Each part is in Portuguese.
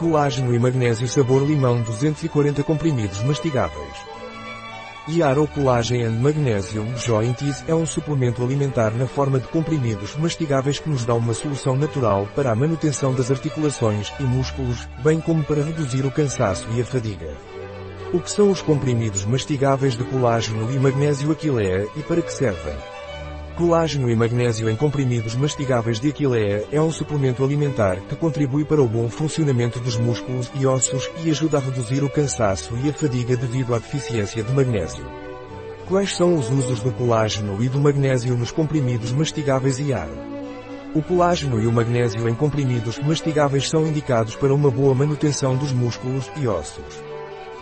Colágeno e magnésio sabor limão 240 comprimidos mastigáveis. Yarrow Collagen and Magnesium Jointies é um suplemento alimentar na forma de comprimidos mastigáveis que nos dá uma solução natural para a manutenção das articulações e músculos, bem como para reduzir o cansaço e a fadiga. O que são os comprimidos mastigáveis de colágeno e magnésio Aquilea e para que servem? Colágeno e magnésio em comprimidos mastigáveis de Aquilea é um suplemento alimentar que contribui para o bom funcionamento dos músculos e ossos e ajuda a reduzir o cansaço e a fadiga devido à deficiência de magnésio. Quais são os usos do colágeno e do magnésio nos comprimidos mastigáveis Yarrow? O colágeno e o magnésio em comprimidos mastigáveis são indicados para uma boa manutenção dos músculos e ossos.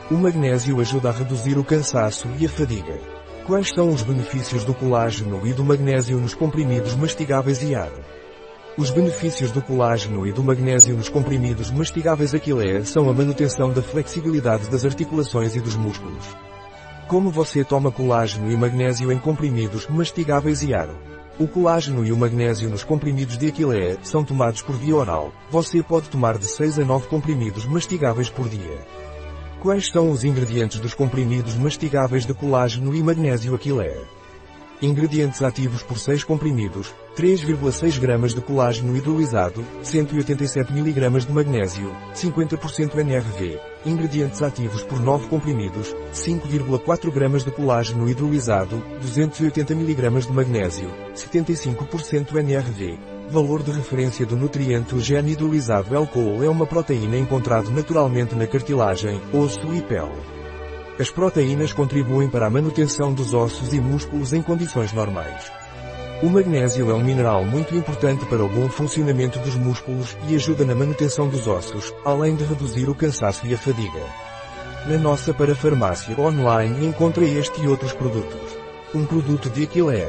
O magnésio ajuda a reduzir o cansaço e a fadiga. Quais são os benefícios do colágeno e do magnésio nos comprimidos mastigáveis Yarrow? Os benefícios do colágeno e do magnésio nos comprimidos mastigáveis Aquilea são a manutenção da flexibilidade das articulações e dos músculos. Como você toma colágeno e magnésio em comprimidos mastigáveis Yarrow? O colágeno e o magnésio nos comprimidos de Aquilea são tomados por via oral. Você pode tomar de 6 a 9 comprimidos mastigáveis por dia. Quais são os ingredientes dos comprimidos mastigáveis de colágeno e magnésio Aquilea? Ingredientes ativos por 6 comprimidos, 3,6 gramas de colágeno hidrolisado, 187 mg de magnésio, 50% NRV. Ingredientes ativos por 9 comprimidos, 5,4 gramas de colágeno hidrolisado, 280 mg de magnésio, 75% NRV. Valor de referência do nutriente o gene hidrolisado L-Col é uma proteína encontrada naturalmente na cartilagem, osso e pele. As proteínas contribuem para a manutenção dos ossos e músculos em condições normais. O magnésio é um mineral muito importante para o bom funcionamento dos músculos e ajuda na manutenção dos ossos, além de reduzir o cansaço e a fadiga. Na nossa parafarmácia online encontra este e outros produtos. Um produto de Aquilea.